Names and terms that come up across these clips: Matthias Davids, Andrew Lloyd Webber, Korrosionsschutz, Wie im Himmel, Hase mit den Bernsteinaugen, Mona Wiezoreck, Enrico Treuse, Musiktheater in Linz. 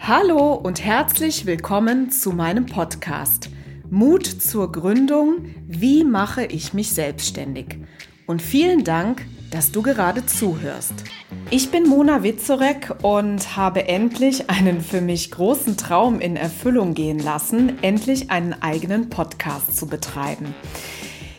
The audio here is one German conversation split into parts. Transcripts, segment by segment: Hallo und herzlich willkommen zu meinem Podcast Mut zur Gründung – Wie mache ich mich selbstständig? Und vielen Dank, dass du gerade zuhörst. Ich bin Mona Wiezoreck und habe endlich einen für mich großen Traum in Erfüllung gehen lassen, endlich einen eigenen Podcast zu betreiben.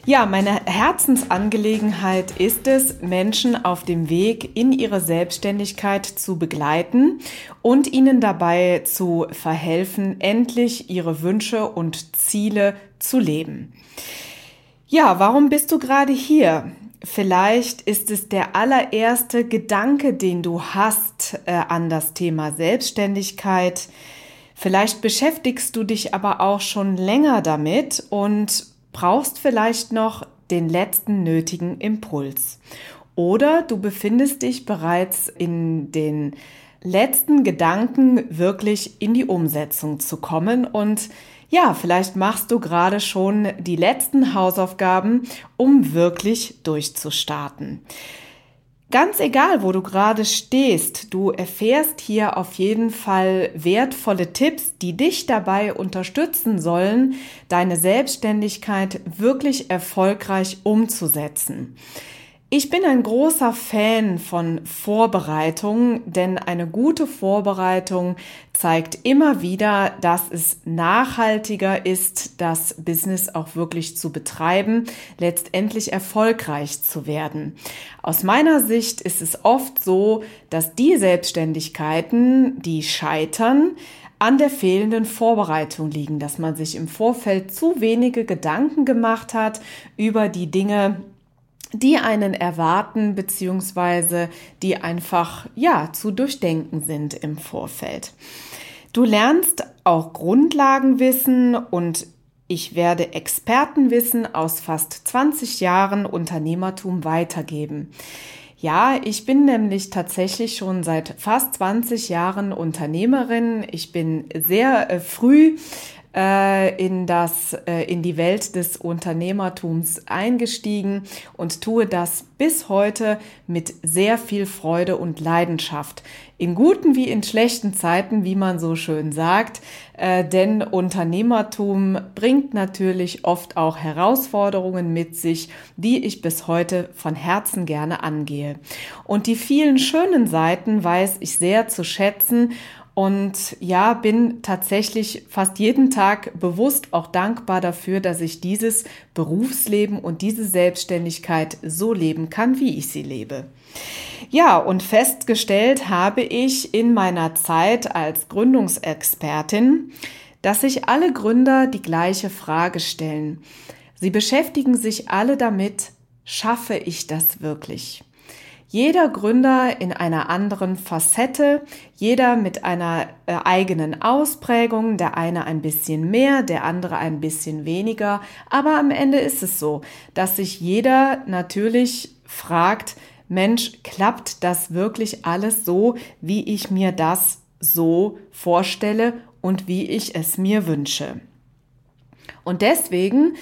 Ja, meine Herzensangelegenheit ist es, Menschen auf dem Weg in ihre Selbstständigkeit zu begleiten und ihnen dabei zu verhelfen, endlich ihre Wünsche und Ziele zu leben. Ja, warum bist du gerade hier? Vielleicht ist es der allererste Gedanke, den du hast, an das Thema Selbstständigkeit. Vielleicht beschäftigst du dich aber auch schon länger damit und brauchst vielleicht noch den letzten nötigen Impuls. Oder du befindest dich bereits in den letzten Gedanken, wirklich in die Umsetzung zu kommen und ja, vielleicht machst du gerade schon die letzten Hausaufgaben, um wirklich durchzustarten. Ganz egal, wo du gerade stehst, du erfährst hier auf jeden Fall wertvolle Tipps, die dich dabei unterstützen sollen, deine Selbstständigkeit wirklich erfolgreich umzusetzen. Ich bin ein großer Fan von Vorbereitungen, denn eine gute Vorbereitung zeigt immer wieder, dass es nachhaltiger ist, das Business auch wirklich zu betreiben, letztendlich erfolgreich zu werden. Aus meiner Sicht ist es oft so, dass die Selbstständigkeiten, die scheitern, an der fehlenden Vorbereitung liegen, dass man sich im Vorfeld zu wenige Gedanken gemacht hat über die Dinge, die einen erwarten beziehungsweise die einfach ja zu durchdenken sind im Vorfeld. Du lernst auch Grundlagenwissen und ich werde Expertenwissen aus fast 20 Jahren Unternehmertum weitergeben. Ja, ich bin nämlich tatsächlich schon seit fast 20 Jahren Unternehmerin. Ich bin sehr früh in die Welt des Unternehmertums eingestiegen und tue das bis heute mit sehr viel Freude und Leidenschaft. In guten wie in schlechten Zeiten, wie man so schön sagt, denn Unternehmertum bringt natürlich oft auch Herausforderungen mit sich, die ich bis heute von Herzen gerne angehe. Und die vielen schönen Seiten weiß ich sehr zu schätzen. Und ja, bin tatsächlich fast jeden Tag bewusst auch dankbar dafür, dass ich dieses Berufsleben und diese Selbstständigkeit so leben kann, wie ich sie lebe. Ja, und festgestellt habe ich in meiner Zeit als Gründungsexpertin, dass sich alle Gründer die gleiche Frage stellen. Sie beschäftigen sich alle damit, schaffe ich das wirklich? Jeder Gründer in einer anderen Facette, jeder mit einer eigenen Ausprägung, der eine ein bisschen mehr, der andere ein bisschen weniger. Aber am Ende ist es so, dass sich jeder natürlich fragt, Mensch, klappt das wirklich alles so, wie ich mir das so vorstelle und wie ich es mir wünsche? Und deswegen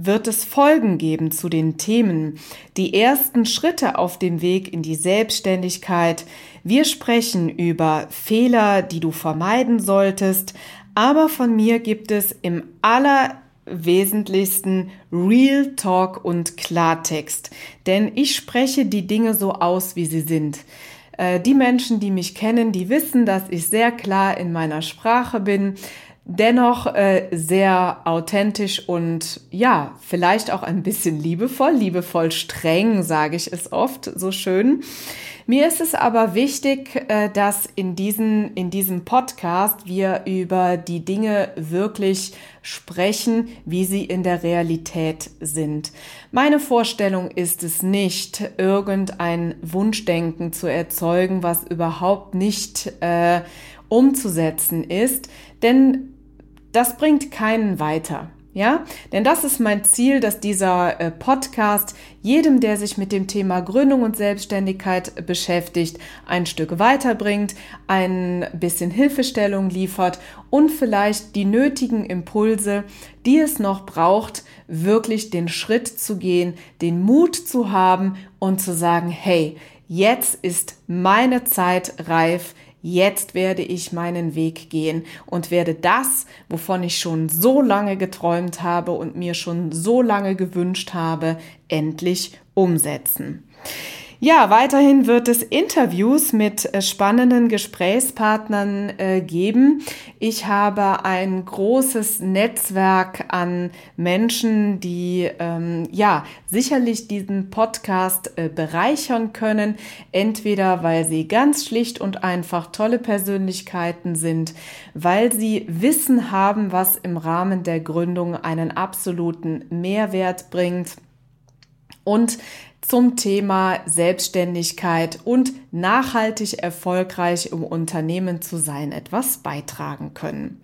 wird es Folgen geben zu den Themen, die ersten Schritte auf dem Weg in die Selbstständigkeit. Wir sprechen über Fehler, die du vermeiden solltest, aber von mir gibt es im allerwesentlichsten Real Talk und Klartext, denn ich spreche die Dinge so aus, wie sie sind. Die Menschen, die mich kennen, die wissen, dass ich sehr klar in meiner Sprache bin, dennoch sehr authentisch und ja, vielleicht auch ein bisschen liebevoll streng, sage ich es oft so schön. Mir ist es aber wichtig, dass in diesem Podcast wir über die Dinge wirklich sprechen, wie sie in der Realität sind. Meine Vorstellung ist es nicht, irgendein Wunschdenken zu erzeugen, was überhaupt nicht umzusetzen ist, denn das bringt keinen weiter, ja? Denn das ist mein Ziel, dass dieser Podcast jedem, der sich mit dem Thema Gründung und Selbstständigkeit beschäftigt, ein Stück weiterbringt, ein bisschen Hilfestellung liefert und vielleicht die nötigen Impulse, die es noch braucht, wirklich den Schritt zu gehen, den Mut zu haben und zu sagen, hey, jetzt ist meine Zeit reif, jetzt werde ich meinen Weg gehen und werde das, wovon ich schon so lange geträumt habe und mir schon so lange gewünscht habe, endlich umsetzen. Ja, weiterhin wird es Interviews mit spannenden Gesprächspartnern geben. Ich habe ein großes Netzwerk an Menschen, die sicherlich diesen Podcast bereichern können. Entweder, weil sie ganz schlicht und einfach tolle Persönlichkeiten sind, weil sie Wissen haben, was im Rahmen der Gründung einen absoluten Mehrwert bringt und zum Thema Selbstständigkeit und nachhaltig erfolgreich im Unternehmen zu sein, etwas beitragen können.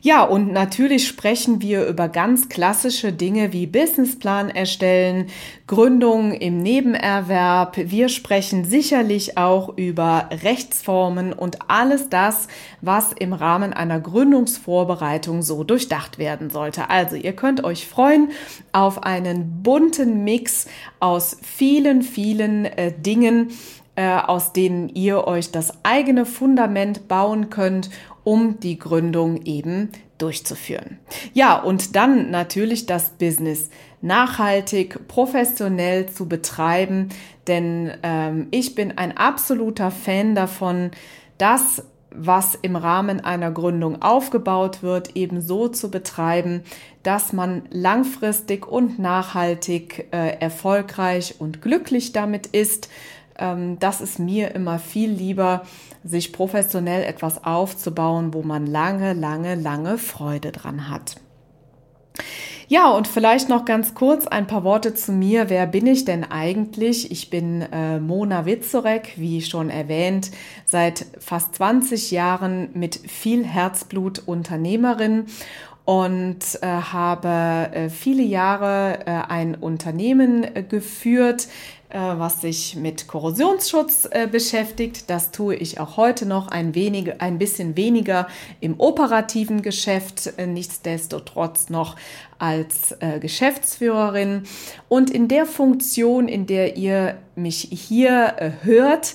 Ja, und natürlich sprechen wir über ganz klassische Dinge wie Businessplan erstellen, Gründung im Nebenerwerb. Wir sprechen sicherlich auch über Rechtsformen und alles das, was im Rahmen einer Gründungsvorbereitung so durchdacht werden sollte. Also ihr könnt euch freuen auf einen bunten Mix aus vielen, vielen Dingen, aus denen ihr euch das eigene Fundament bauen könnt, um die Gründung eben durchzuführen. Ja, und dann natürlich das Business nachhaltig, professionell zu betreiben, denn ich bin ein absoluter Fan davon, dass was im Rahmen einer Gründung aufgebaut wird, eben so zu betreiben, dass man langfristig und nachhaltig erfolgreich und glücklich damit ist. Das ist mir immer viel lieber, sich professionell etwas aufzubauen, wo man lange, lange, lange Freude dran hat. Ja, und vielleicht noch ganz kurz ein paar Worte zu mir. Wer bin ich denn eigentlich? Ich bin Mona Wiezoreck, wie schon erwähnt, seit fast 20 Jahren mit viel Herzblut Unternehmerin und habe viele Jahre ein Unternehmen geführt, was sich mit Korrosionsschutz beschäftigt. Das tue ich auch heute noch ein bisschen weniger im operativen Geschäft, nichtsdestotrotz noch als Geschäftsführerin. Und in der Funktion, in der ihr mich hier hört,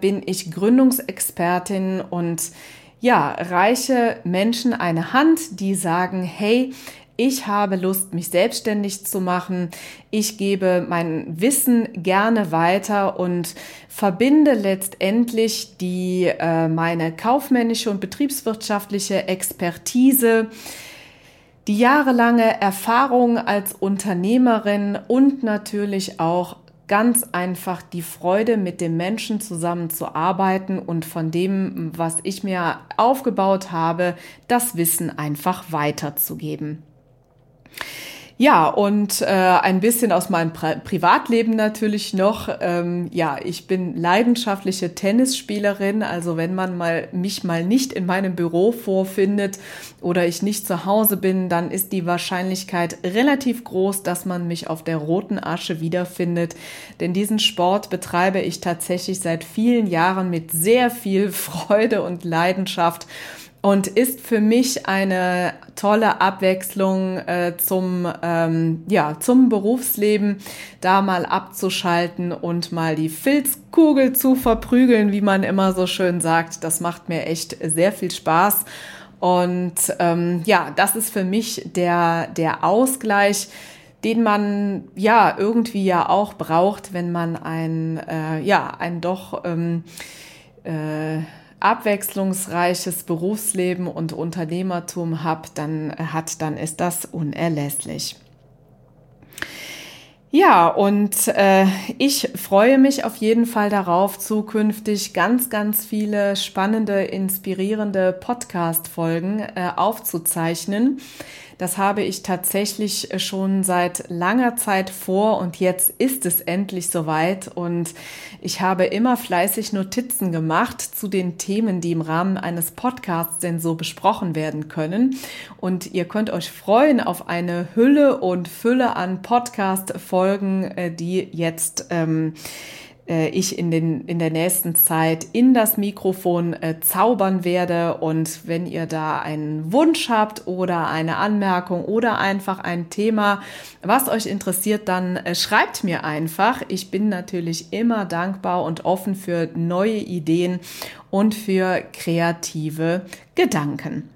bin ich Gründungsexpertin und ja, reiche Menschen eine Hand, die sagen, hey, ich habe Lust, mich selbstständig zu machen. Ich gebe mein Wissen gerne weiter und verbinde letztendlich meine kaufmännische und betriebswirtschaftliche Expertise, die jahrelange Erfahrung als Unternehmerin und natürlich auch ganz einfach die Freude, mit dem Menschen zusammenzuarbeiten und von dem, was ich mir aufgebaut habe, das Wissen einfach weiterzugeben. Ja, und ein bisschen aus meinem Privatleben natürlich noch. Ich bin leidenschaftliche Tennisspielerin. Also wenn man mich mal nicht in meinem Büro vorfindet oder ich nicht zu Hause bin, dann ist die Wahrscheinlichkeit relativ groß, dass man mich auf der roten Asche wiederfindet. Denn diesen Sport betreibe ich tatsächlich seit vielen Jahren mit sehr viel Freude und Leidenschaft. Und ist für mich eine tolle Abwechslung zum Berufsleben, da mal abzuschalten und mal die Filzkugel zu verprügeln, wie man immer so schön sagt. Das macht mir echt sehr viel Spaß. Und das ist für mich der Ausgleich, den man ja irgendwie ja auch braucht, wenn man ein abwechslungsreiches Berufsleben und Unternehmertum dann ist das unerlässlich. Ja, und ich freue mich auf jeden Fall darauf, zukünftig ganz, ganz viele spannende, inspirierende Podcast-Folgen aufzuzeichnen. Das habe ich tatsächlich schon seit langer Zeit vor und jetzt ist es endlich soweit und ich habe immer fleißig Notizen gemacht zu den Themen, die im Rahmen eines Podcasts denn so besprochen werden können. Und ihr könnt euch freuen auf eine Hülle und Fülle an Podcast-Folgen, die jetzt ich in der nächsten Zeit in das Mikrofon zaubern werde. Und wenn ihr da einen Wunsch habt oder eine Anmerkung oder einfach ein Thema, was euch interessiert, dann schreibt mir einfach. Ich bin natürlich immer dankbar und offen für neue Ideen und für kreative Gedanken.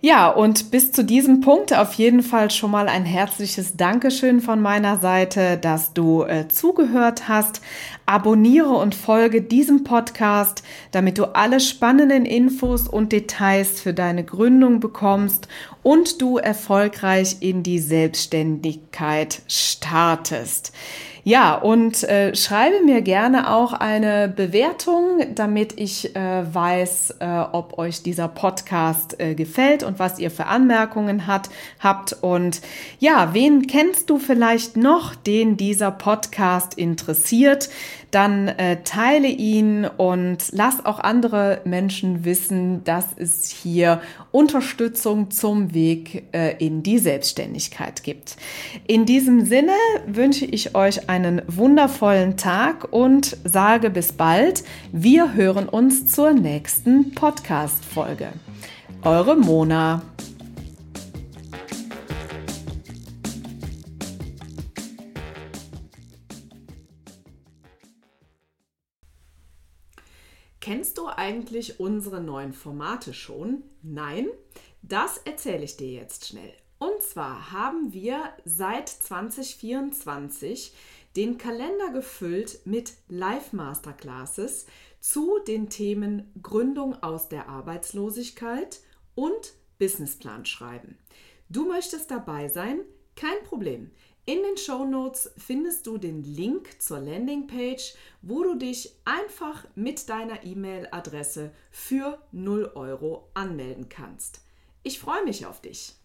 Ja, und bis zu diesem Punkt auf jeden Fall schon mal ein herzliches Dankeschön von meiner Seite, dass du zugehört hast. Abonniere und folge diesem Podcast, damit du alle spannenden Infos und Details für deine Gründung bekommst und du erfolgreich in die Selbstständigkeit startest. Ja, und schreibe mir gerne auch eine Bewertung, damit ich weiß, ob euch dieser Podcast gefällt und was ihr für Anmerkungen habt. Und ja, wen kennst du vielleicht noch, den dieser Podcast interessiert? Dann teile ihn und lass auch andere Menschen wissen, dass es hier Unterstützung zum Weg in die Selbstständigkeit gibt. In diesem Sinne wünsche ich euch einen wundervollen Tag und sage bis bald. Wir hören uns zur nächsten Podcast-Folge. Eure Mona. Kennst du eigentlich unsere neuen Formate schon? Nein? Das erzähle ich dir jetzt schnell. Und zwar haben wir seit 2024 den Kalender gefüllt mit Live-Masterclasses zu den Themen Gründung aus der Arbeitslosigkeit und Businessplan schreiben. Du möchtest dabei sein? Kein Problem. In den Shownotes findest du den Link zur Landingpage, wo du dich einfach mit deiner E-Mail-Adresse für 0 € anmelden kannst. Ich freue mich auf dich!